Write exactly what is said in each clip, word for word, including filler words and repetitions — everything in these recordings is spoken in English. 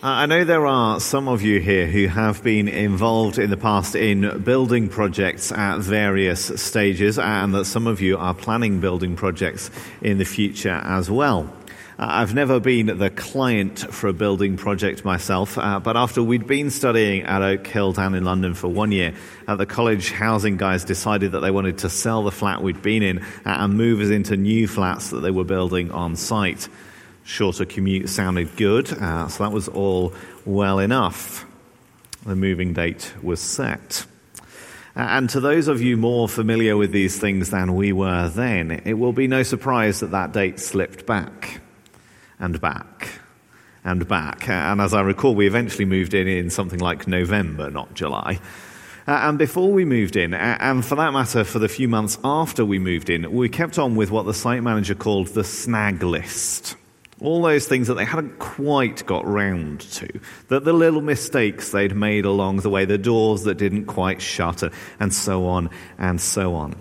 I know there are some of you here who have been involved in the past in building projects at various stages, and that some of you are planning building projects in the future as well. I've never been the client for a building project myself, uh, but after we'd been studying at Oak Hill down in London for one year, uh, the college housing guys decided that they wanted to sell the flat we'd been in uh, and move us into new flats that they were building on site. Shorter commute sounded good, uh, so that was all well enough. The moving date was set. And to those of you more familiar with these things than we were then, it will be no surprise that that date slipped back. And back, and back. And as I recall, we eventually moved in in something like November, not July. Uh, and before we moved in, and for that matter, for the few months after we moved in, we kept on with what the site manager called the snag list. All those things that they hadn't quite got round to, that the little mistakes they'd made along the way, the doors that didn't quite shut, and so on and so on.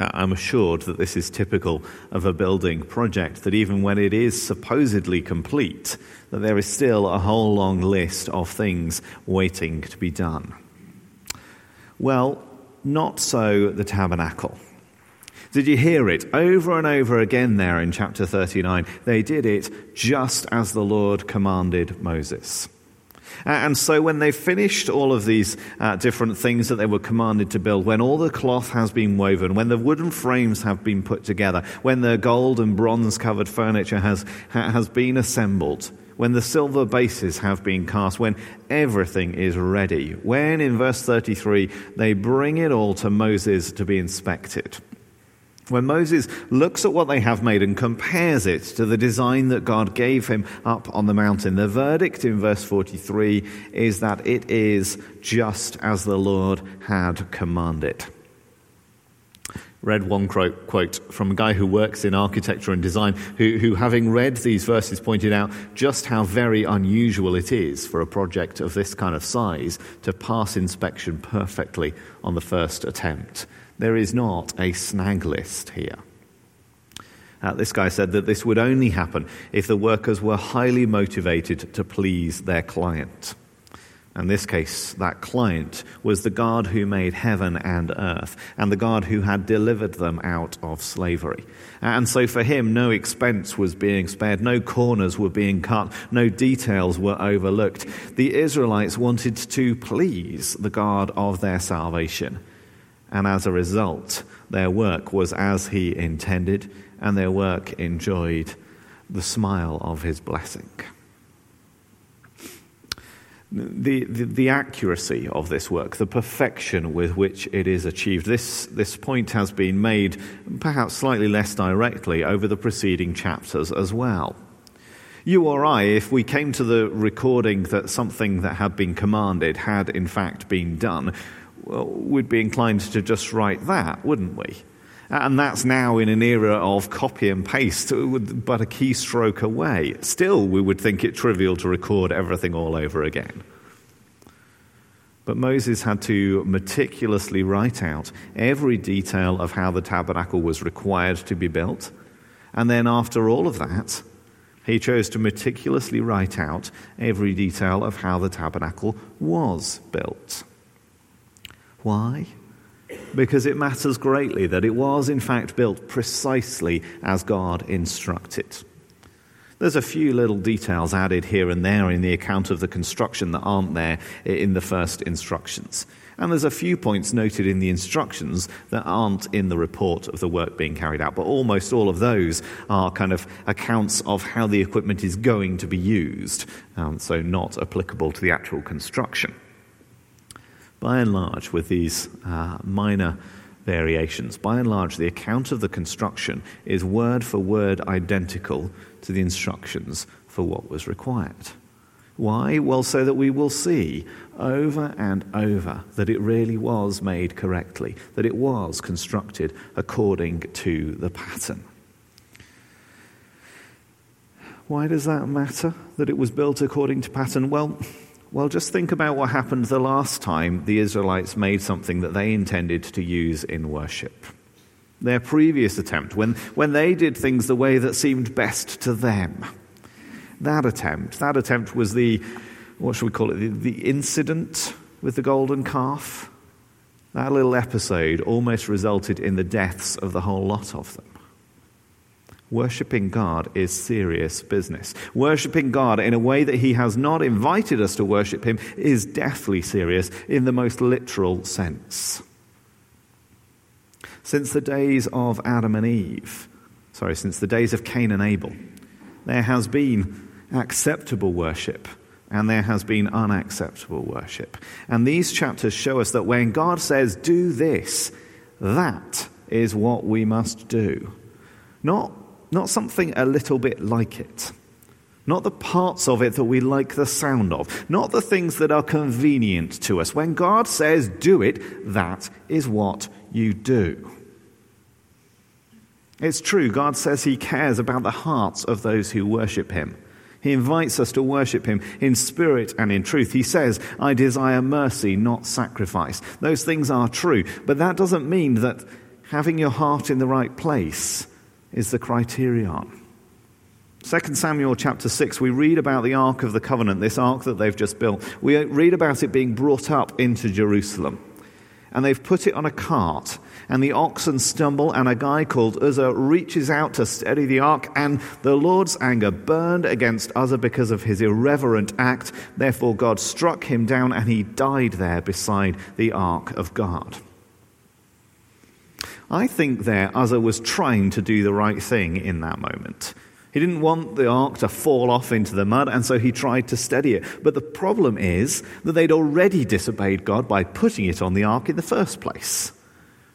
I'm assured that this is typical of a building project, that even when it is supposedly complete, that there is still a whole long list of things waiting to be done. Well, not so the tabernacle. Did you hear it? Over and over again there in chapter thirty-nine, they did it just as the Lord commanded Moses. And so when they finished all of these uh, different things that they were commanded to build, when all the cloth has been woven, when the wooden frames have been put together, when the gold and bronze-covered furniture has ha- has been assembled, when the silver bases have been cast, when everything is ready, when, in verse thirty-three, they bring it all to Moses to be inspected. When Moses looks at what they have made and compares it to the design that God gave him up on the mountain, the verdict in verse forty-three is that it is just as the Lord had commanded. Read one quote from a guy who works in architecture and design, who, who having read these verses, pointed out just how very unusual it is for a project of this kind of size to pass inspection perfectly on the first attempt. There is not a snag list here. Uh, this guy said that this would only happen if the workers were highly motivated to please their client. In this case, that client was the God who made heaven and earth, and the God who had delivered them out of slavery. And so for him, no expense was being spared, no corners were being cut, no details were overlooked. The Israelites wanted to please the God of their salvation. And as a result, their work was as he intended, and their work enjoyed the smile of his blessing. The, the, the accuracy of this work, the perfection with which it is achieved, this, this point has been made perhaps slightly less directly over the preceding chapters as well. You or I, if we came to the recording that something that had been commanded had in fact been done, well, we'd be inclined to just write that, wouldn't we? And that's now in an era of copy and paste, but a keystroke away. Still, we would think it trivial to record everything all over again. But Moses had to meticulously write out every detail of how the tabernacle was required to be built. And then after all of that, he chose to meticulously write out every detail of how the tabernacle was built. Why? Because it matters greatly that it was in fact built precisely as God instructed. There's a few little details added here and there in the account of the construction that aren't there in the first instructions. And there's a few points noted in the instructions that aren't in the report of the work being carried out. But almost all of those are kind of accounts of how the equipment is going to be used, um, so not applicable to the actual construction. By and large, with these uh, minor variations, by and large, the account of the construction is word for word identical to the instructions for what was required. Why? Well, so that we will see over and over that it really was made correctly, that it was constructed according to the pattern. Why does that matter, that it was built according to pattern? Well, Well, just think about what happened the last time the Israelites made something that they intended to use in worship. Their previous attempt, when, when they did things the way that seemed best to them. That attempt, that attempt was the, what should we call it, the, the incident with the golden calf. That little episode almost resulted in the deaths of the whole lot of them. Worshipping God is serious business. Worshipping God in a way that he has not invited us to worship him is deathly serious in the most literal sense. Since the days of Adam and Eve, sorry, since the days of Cain and Abel, there has been acceptable worship and there has been unacceptable worship. And these chapters show us that when God says, do this, that is what we must do. Not Not something a little bit like it. Not the parts of it that we like the sound of. Not the things that are convenient to us. When God says, do it, that is what you do. It's true, God says he cares about the hearts of those who worship him. He invites us to worship him in spirit and in truth. He says, I desire mercy, not sacrifice. Those things are true. But that doesn't mean that having your heart in the right place is the criterion. Second Samuel chapter six, we read about the Ark of the Covenant, this ark that they've just built. We read about it being brought up into Jerusalem. And they've put it on a cart, and the oxen stumble, and a guy called Uzzah reaches out to steady the ark, and the Lord's anger burned against Uzzah because of his irreverent act. Therefore God struck him down, and he died there beside the ark of God. I think there Uzzah was trying to do the right thing in that moment. He didn't want the ark to fall off into the mud, and so he tried to steady it. But the problem is that they'd already disobeyed God by putting it on the ark in the first place.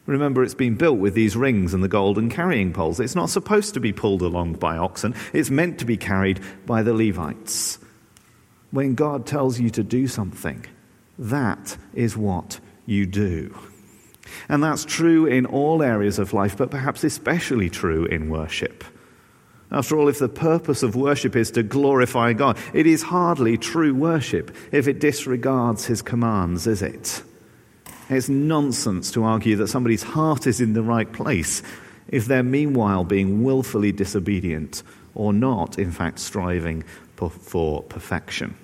Remember, it's been built with these rings and the golden carrying poles. It's not supposed to be pulled along by oxen. It's meant to be carried by the Levites. When God tells you to do something, that is what you do. And that's true in all areas of life, but perhaps especially true in worship. After all, if the purpose of worship is to glorify God, it is hardly true worship if it disregards his commands, is it? It's nonsense to argue that somebody's heart is in the right place if they're meanwhile being willfully disobedient or not, in fact, striving for perfection.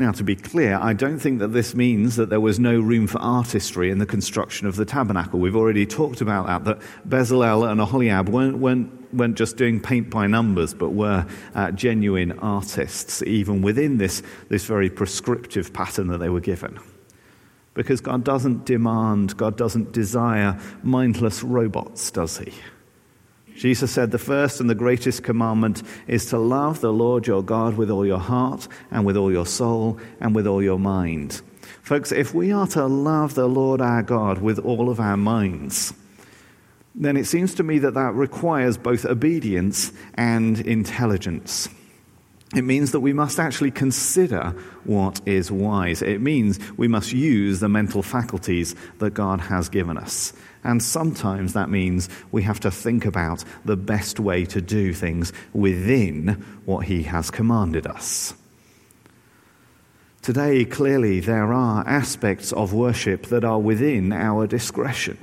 Now, to be clear, I don't think that this means that there was no room for artistry in the construction of the tabernacle. We've already talked about that, that Bezalel and Aholiab weren't, weren't, weren't just doing paint by numbers, but were uh, genuine artists, even within this, this very prescriptive pattern that they were given. Because God doesn't demand, God doesn't desire mindless robots, does he? Jesus said, the first and the greatest commandment is to love the Lord your God with all your heart and with all your soul and with all your mind. Folks, if we are to love the Lord our God with all of our minds, then it seems to me that that requires both obedience and intelligence. It means that we must actually consider what is wise. It means we must use the mental faculties that God has given us. And sometimes that means we have to think about the best way to do things within what he has commanded us. Today, clearly, there are aspects of worship that are within our discretion.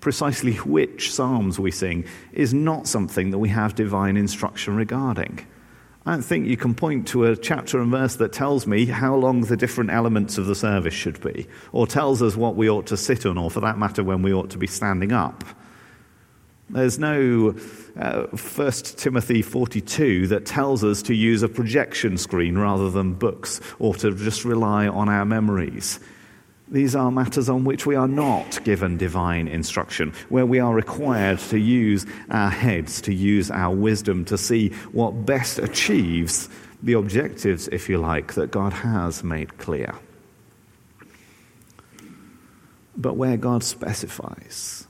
Precisely which psalms we sing is not something that we have divine instruction regarding. I don't think you can point to a chapter and verse that tells me how long the different elements of the service should be, or tells us what we ought to sit on, or for that matter, when we ought to be standing up. There's no uh, First Timothy forty-two that tells us to use a projection screen rather than books, or to just rely on our memories. These are matters on which we are not given divine instruction, where we are required to use our heads, to use our wisdom, to see what best achieves the objectives, if you like, that God has made clear. But where God specifies,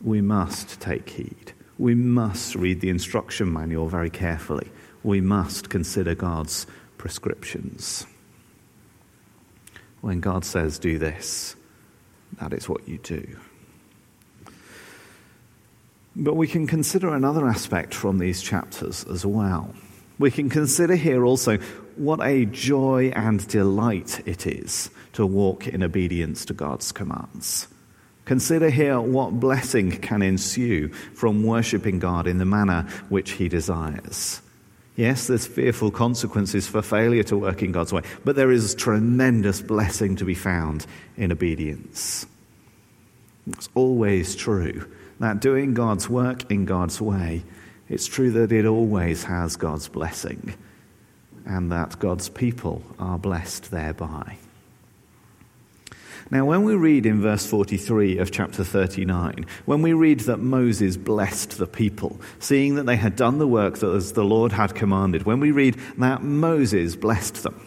we must take heed. We must read the instruction manual very carefully. We must consider God's prescriptions. When God says, do this, that is what you do. But we can consider another aspect from these chapters as well. We can consider here also what a joy and delight it is to walk in obedience to God's commands. Consider here what blessing can ensue from worshipping God in the manner which he desires. Yes, there's fearful consequences for failure to work in God's way, but there is tremendous blessing to be found in obedience. It's always true that doing God's work in God's way, it's true that it always has God's blessing and that God's people are blessed thereby. Now, when we read in verse forty-three of chapter thirty-nine, when we read that Moses blessed the people, seeing that they had done the work that as the Lord had commanded, when we read that Moses blessed them,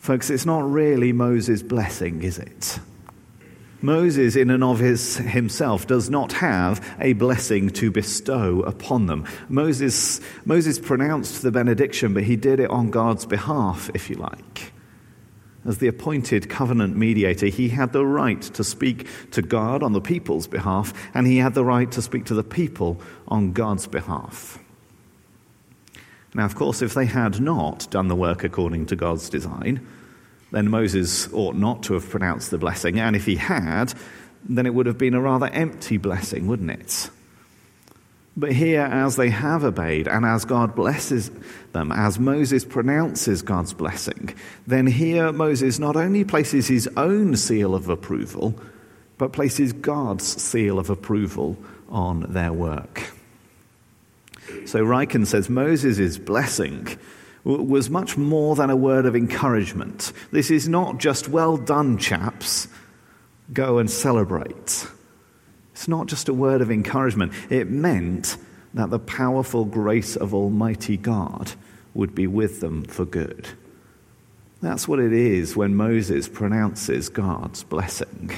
folks, it's not really Moses' blessing, is it? Moses, in and of his, himself, does not have a blessing to bestow upon them. Moses, Moses pronounced the benediction, but he did it on God's behalf, if you like. As the appointed covenant mediator, he had the right to speak to God on the people's behalf, and he had the right to speak to the people on God's behalf. Now, of course, if they had not done the work according to God's design, then Moses ought not to have pronounced the blessing, and if he had, then it would have been a rather empty blessing, wouldn't it? But here, as they have obeyed, and as God blesses them, as Moses pronounces God's blessing, then here Moses not only places his own seal of approval, but places God's seal of approval on their work. So Reiken says Moses' blessing was much more than a word of encouragement. This is not just, well done, chaps, go and celebrate. It's not just a word of encouragement. It meant that the powerful grace of Almighty God would be with them for good. That's what it is when Moses pronounces God's blessing.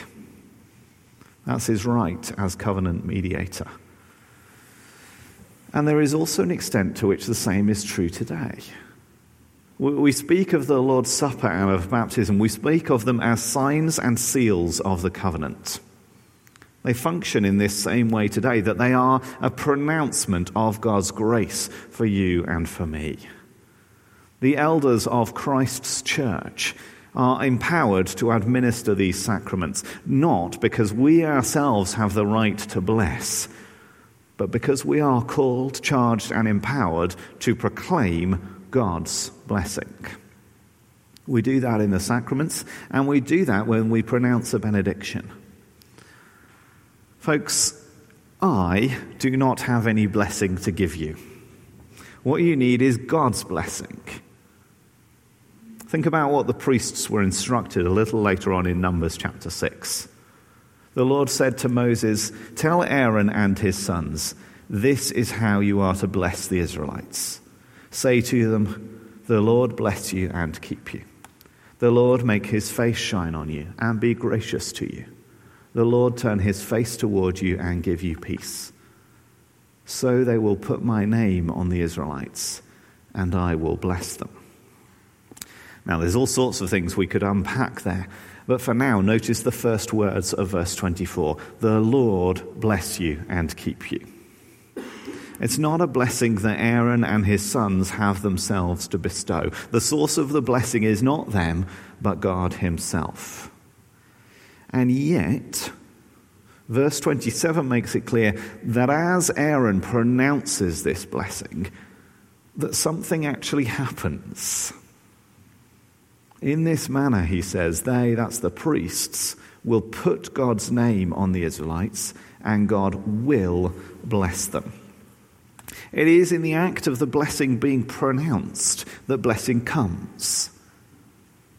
That's his right as covenant mediator. And there is also an extent to which the same is true today. We speak of the Lord's Supper and of baptism. We speak of them as signs and seals of the covenant. They function in this same way today, that they are a pronouncement of God's grace for you and for me. The elders of Christ's church are empowered to administer these sacraments, not because we ourselves have the right to bless, but because we are called, charged, and empowered to proclaim God's blessing. We do that in the sacraments, and we do that when we pronounce a benediction. Folks, I do not have any blessing to give you. What you need is God's blessing. Think about what the priests were instructed a little later on in Numbers chapter six. The Lord said to Moses, "Tell Aaron and his sons, this is how you are to bless the Israelites. Say to them, the Lord bless you and keep you. The Lord make his face shine on you and be gracious to you. The Lord turn his face toward you and give you peace. So they will put my name on the Israelites, and I will bless them." Now, there's all sorts of things we could unpack there, but for now, notice the first words of verse twenty-four. The Lord bless you and keep you. It's not a blessing that Aaron and his sons have themselves to bestow. The source of the blessing is not them, but God himself. And yet, verse twenty-seven makes it clear that as Aaron pronounces this blessing, that something actually happens. In this manner, he says, they, that's the priests, will put God's name on the Israelites, and God will bless them. It is in the act of the blessing being pronounced that blessing comes.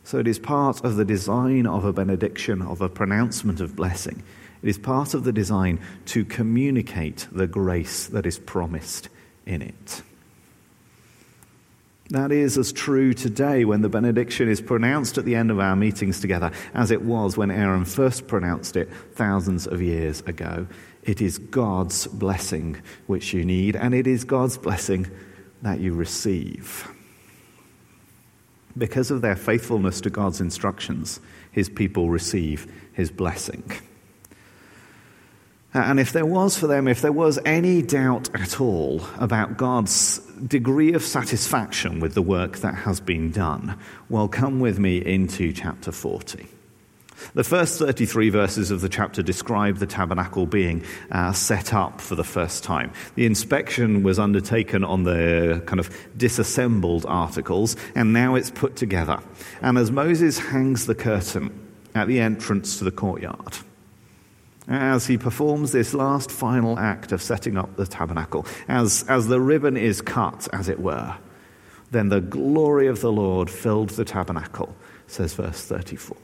So it is part of the design of a benediction, of a pronouncement of blessing. It is part of the design to communicate the grace that is promised in it. That is as true today when the benediction is pronounced at the end of our meetings together as it was when Aaron first pronounced it thousands of years ago. It is God's blessing which you need, and it is God's blessing that you receive. Because of their faithfulness to God's instructions, his people receive his blessing. And if there was for them, if there was any doubt at all about God's degree of satisfaction with the work that has been done, well, come with me into chapter forty. The first thirty-three verses of the chapter describe the tabernacle being uh, set up for the first time. The inspection was undertaken on the kind of disassembled articles, and now it's put together. And as Moses hangs the curtain at the entrance to the courtyard, as he performs this last final act of setting up the tabernacle, as, as the ribbon is cut, as it were, then the glory of the Lord filled the tabernacle, says verse thirty-four.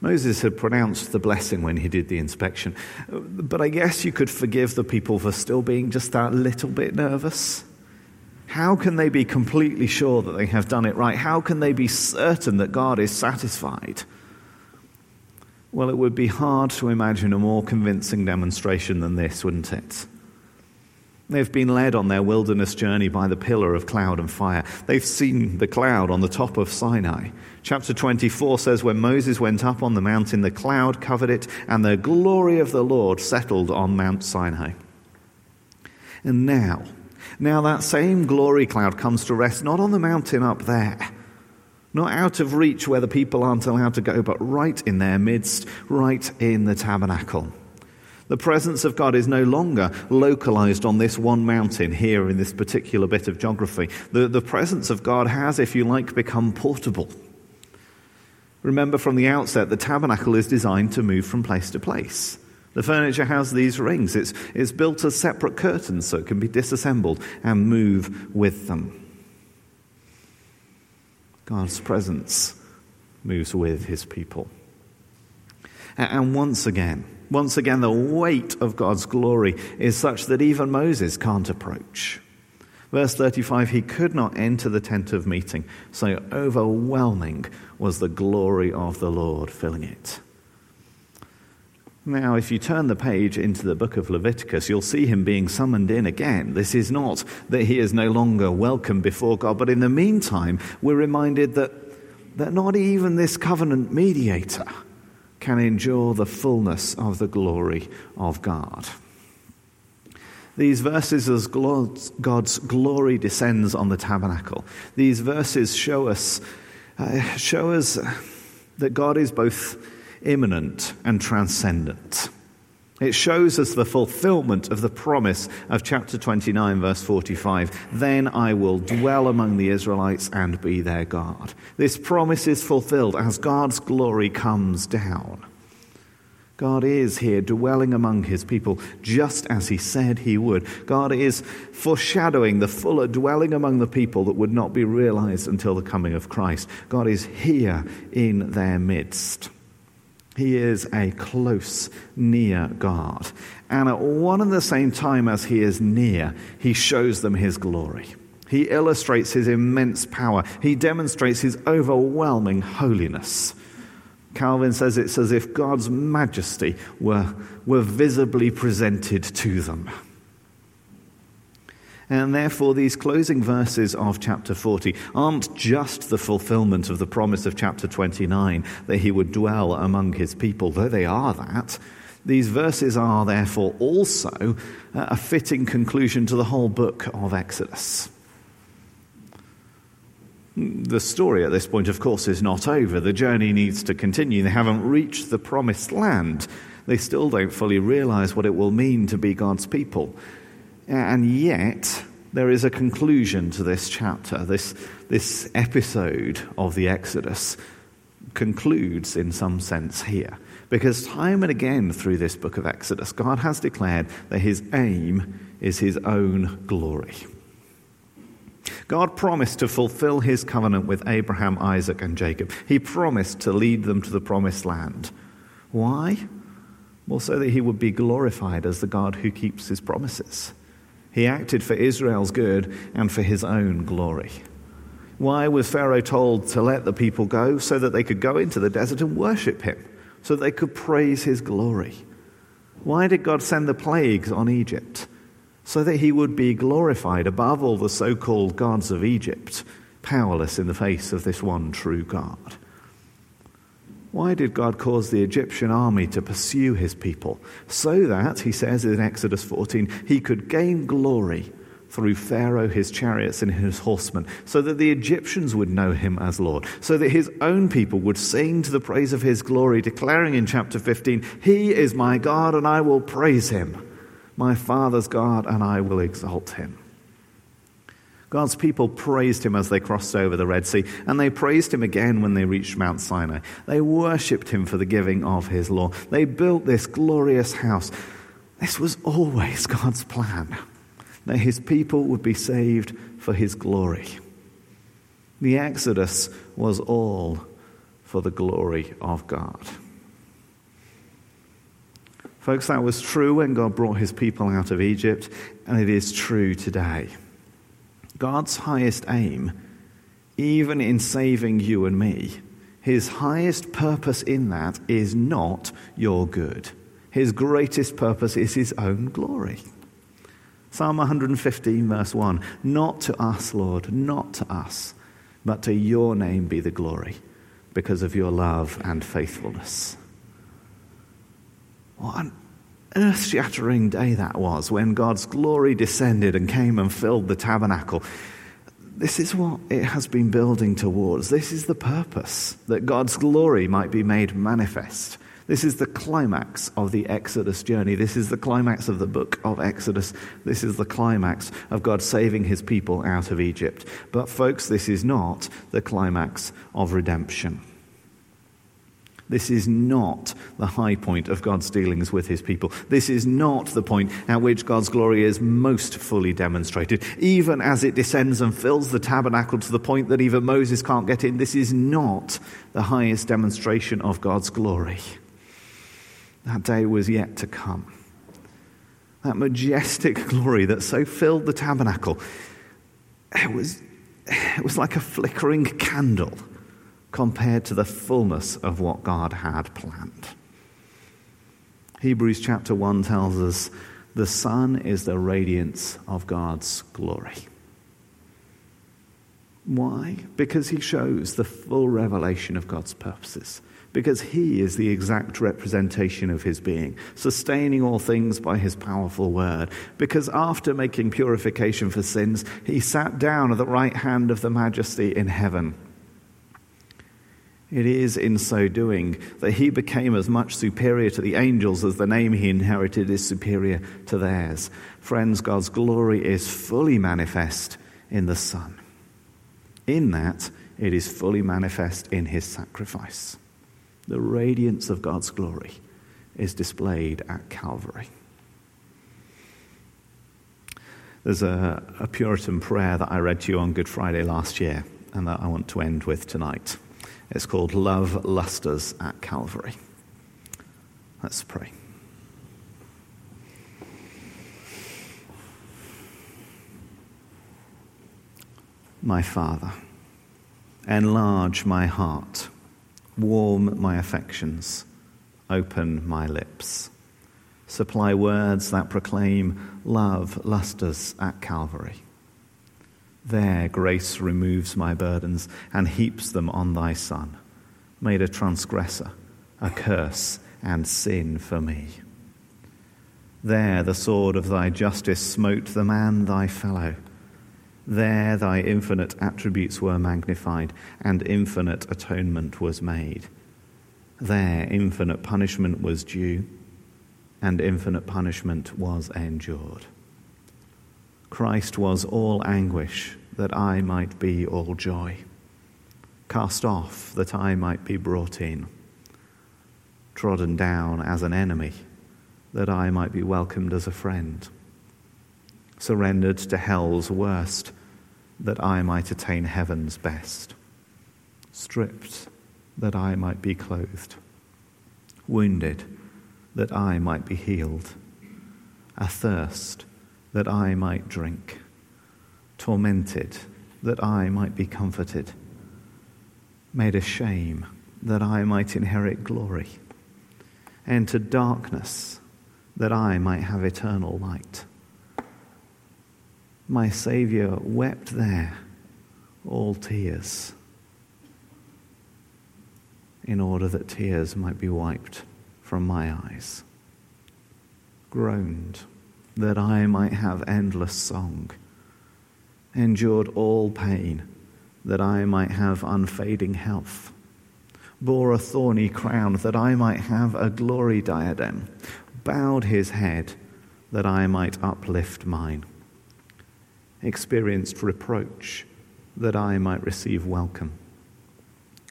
Moses had pronounced the blessing when he did the inspection, but I guess you could forgive the people for still being just that little bit nervous. How can they be completely sure that they have done it right? How can they be certain that God is satisfied? Well, it would be hard to imagine a more convincing demonstration than this, wouldn't it? They've been led on their wilderness journey by the pillar of cloud and fire. They've seen the cloud on the top of Sinai. Chapter twenty-four says, when Moses went up on the mountain, the cloud covered it, and the glory of the Lord settled on Mount Sinai. And now, now that same glory cloud comes to rest, not on the mountain up there, not out of reach where the people aren't allowed to go, but right in their midst, right in the tabernacle. The presence of God is no longer localized on this one mountain here in this particular bit of geography. The, the presence of God has, if you like, become portable. Remember from the outset, the tabernacle is designed to move from place to place. The furniture has these rings. It's, it's built as separate curtains so it can be disassembled and move with them. God's presence moves with his people. And, and once again, Once again, the weight of God's glory is such that even Moses can't approach. Verse thirty-five, he could not enter the tent of meeting, so overwhelming was the glory of the Lord filling it. Now, if you turn the page into the book of Leviticus, you'll see him being summoned in again. This is not that he is no longer welcome before God, but in the meantime, we're reminded that, that not even this covenant mediator can endure the fullness of the glory of God. These verses, as God's glory descends on the tabernacle, these verses show us, uh, show us that God is both immanent and transcendent. It shows us the fulfillment of the promise of chapter twenty-nine, verse forty-five. Then I will dwell among the Israelites and be their God. This promise is fulfilled as God's glory comes down. God is here dwelling among his people just as he said he would. God is foreshadowing the fuller dwelling among the people that would not be realized until the coming of Christ. God is here in their midst. He is a close, near God. And at one and the same time as he is near, he shows them his glory. He illustrates his immense power. He demonstrates his overwhelming holiness. Calvin says it's as if God's majesty were, were visibly presented to them. And therefore, these closing verses of chapter forty aren't just the fulfillment of the promise of chapter twenty-nine, that he would dwell among his people, though they are that. These verses are, therefore, also a fitting conclusion to the whole book of Exodus. The story at this point, of course, is not over. The journey needs to continue. They haven't reached the promised land. They still don't fully realize what it will mean to be God's people. And yet, there is a conclusion to this chapter. This, this episode of the Exodus concludes in some sense here. Because time and again through this book of Exodus, God has declared that his aim is his own glory. God promised to fulfill his covenant with Abraham, Isaac, and Jacob. He promised to lead them to the promised land. Why? Well, so that he would be glorified as the God who keeps his promises. He acted for Israel's good and for his own glory. Why was Pharaoh told to let the people go? So that they could go into the desert and worship him, so that they could praise his glory. Why did God send the plagues on Egypt? So that he would be glorified above all the so-called gods of Egypt, powerless in the face of this one true God. Why did God cause the Egyptian army to pursue his people? So that, he says in Exodus fourteen, he could gain glory through Pharaoh, his chariots, and his horsemen, so that the Egyptians would know him as Lord, so that his own people would sing to the praise of his glory, declaring in chapter fifteen, "He is my God, and I will praise him, my father's God, and I will exalt him." God's people praised him as they crossed over the Red Sea, and they praised him again when they reached Mount Sinai. They worshipped him for the giving of his law. They built this glorious house. This was always God's plan, that his people would be saved for his glory. The Exodus was all for the glory of God. Folks, that was true when God brought his people out of Egypt, and it is true today. God's highest aim, even in saving you and me, his highest purpose in that is not your good. His greatest purpose is his own glory. Psalm one fifteen, verse one, "Not to us, Lord, not to us, but to your name be the glory, because of your love and faithfulness." What an earth-shattering day that was when God's glory descended and came and filled the tabernacle. This is what it has been building towards. This is the purpose, that God's glory might be made manifest. This is the climax of the Exodus journey. This is the climax of the book of Exodus. This is the climax of God saving his people out of Egypt. But folks, this is not the climax of redemption. This is not the high point of God's dealings with his people. This is not the point at which God's glory is most fully demonstrated. Even as it descends and fills the tabernacle to the point that even Moses can't get in, this is not the highest demonstration of God's glory. That day was yet to come. That majestic glory that so filled the tabernacle, it was, it was like a flickering candle compared to the fullness of what God had planned. Hebrews chapter one tells us, the sun is the radiance of God's glory. Why? Because he shows the full revelation of God's purposes. Because he is the exact representation of his being, sustaining all things by his powerful word. Because after making purification for sins, he sat down at the right hand of the majesty in heaven. It is in so doing that he became as much superior to the angels as the name he inherited is superior to theirs. Friends, God's glory is fully manifest in the Son. In that, it is fully manifest in his sacrifice. The radiance of God's glory is displayed at Calvary. There's a, a Puritan prayer that I read to you on Good Friday last year and that I want to end with tonight. It's called Love Lusters at Calvary. Let's pray. My Father, enlarge my heart, warm my affections, open my lips. Supply words that proclaim love lusters at Calvary. There grace removes my burdens and heaps them on thy Son, made a transgressor, a curse and sin for me. There the sword of thy justice smote the man thy fellow. There thy infinite attributes were magnified and infinite atonement was made. There infinite punishment was due and infinite punishment was endured. Christ was all anguish, that I might be all joy. Cast off, that I might be brought in. Trodden down as an enemy, that I might be welcomed as a friend. Surrendered to hell's worst, that I might attain heaven's best. Stripped, that I might be clothed. Wounded, that I might be healed. Athirst, that I might drink, tormented, that I might be comforted, made a shame, that I might inherit glory, entered darkness, that I might have eternal light. My Saviour wept there all tears, in order that tears might be wiped from my eyes, groaned, that I might have endless song, endured all pain, that I might have unfading health, bore a thorny crown, that I might have a glory diadem, bowed his head, that I might uplift mine, experienced reproach, that I might receive welcome,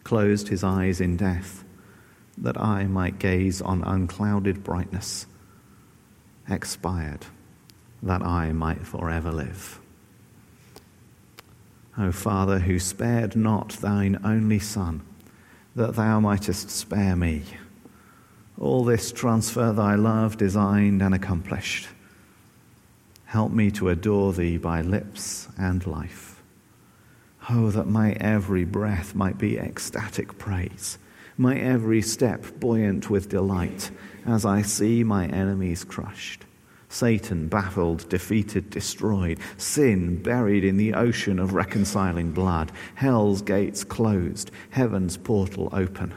closed his eyes in death, that I might gaze on unclouded brightness, expired, that I might forever live. O Father, who spared not thine only Son, that thou mightest spare me, all this transfer thy love designed and accomplished. Help me to adore thee by lips and life. Oh, that my every breath might be ecstatic praise, my every step buoyant with delight, as I see my enemies crushed, Satan baffled, defeated, destroyed, sin buried in the ocean of reconciling blood, hell's gates closed, heaven's portal open.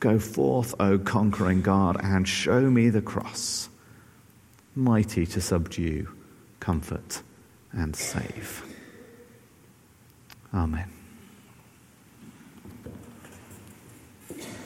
Go forth, O conquering God, and show me the cross, mighty to subdue, comfort, and save. Amen.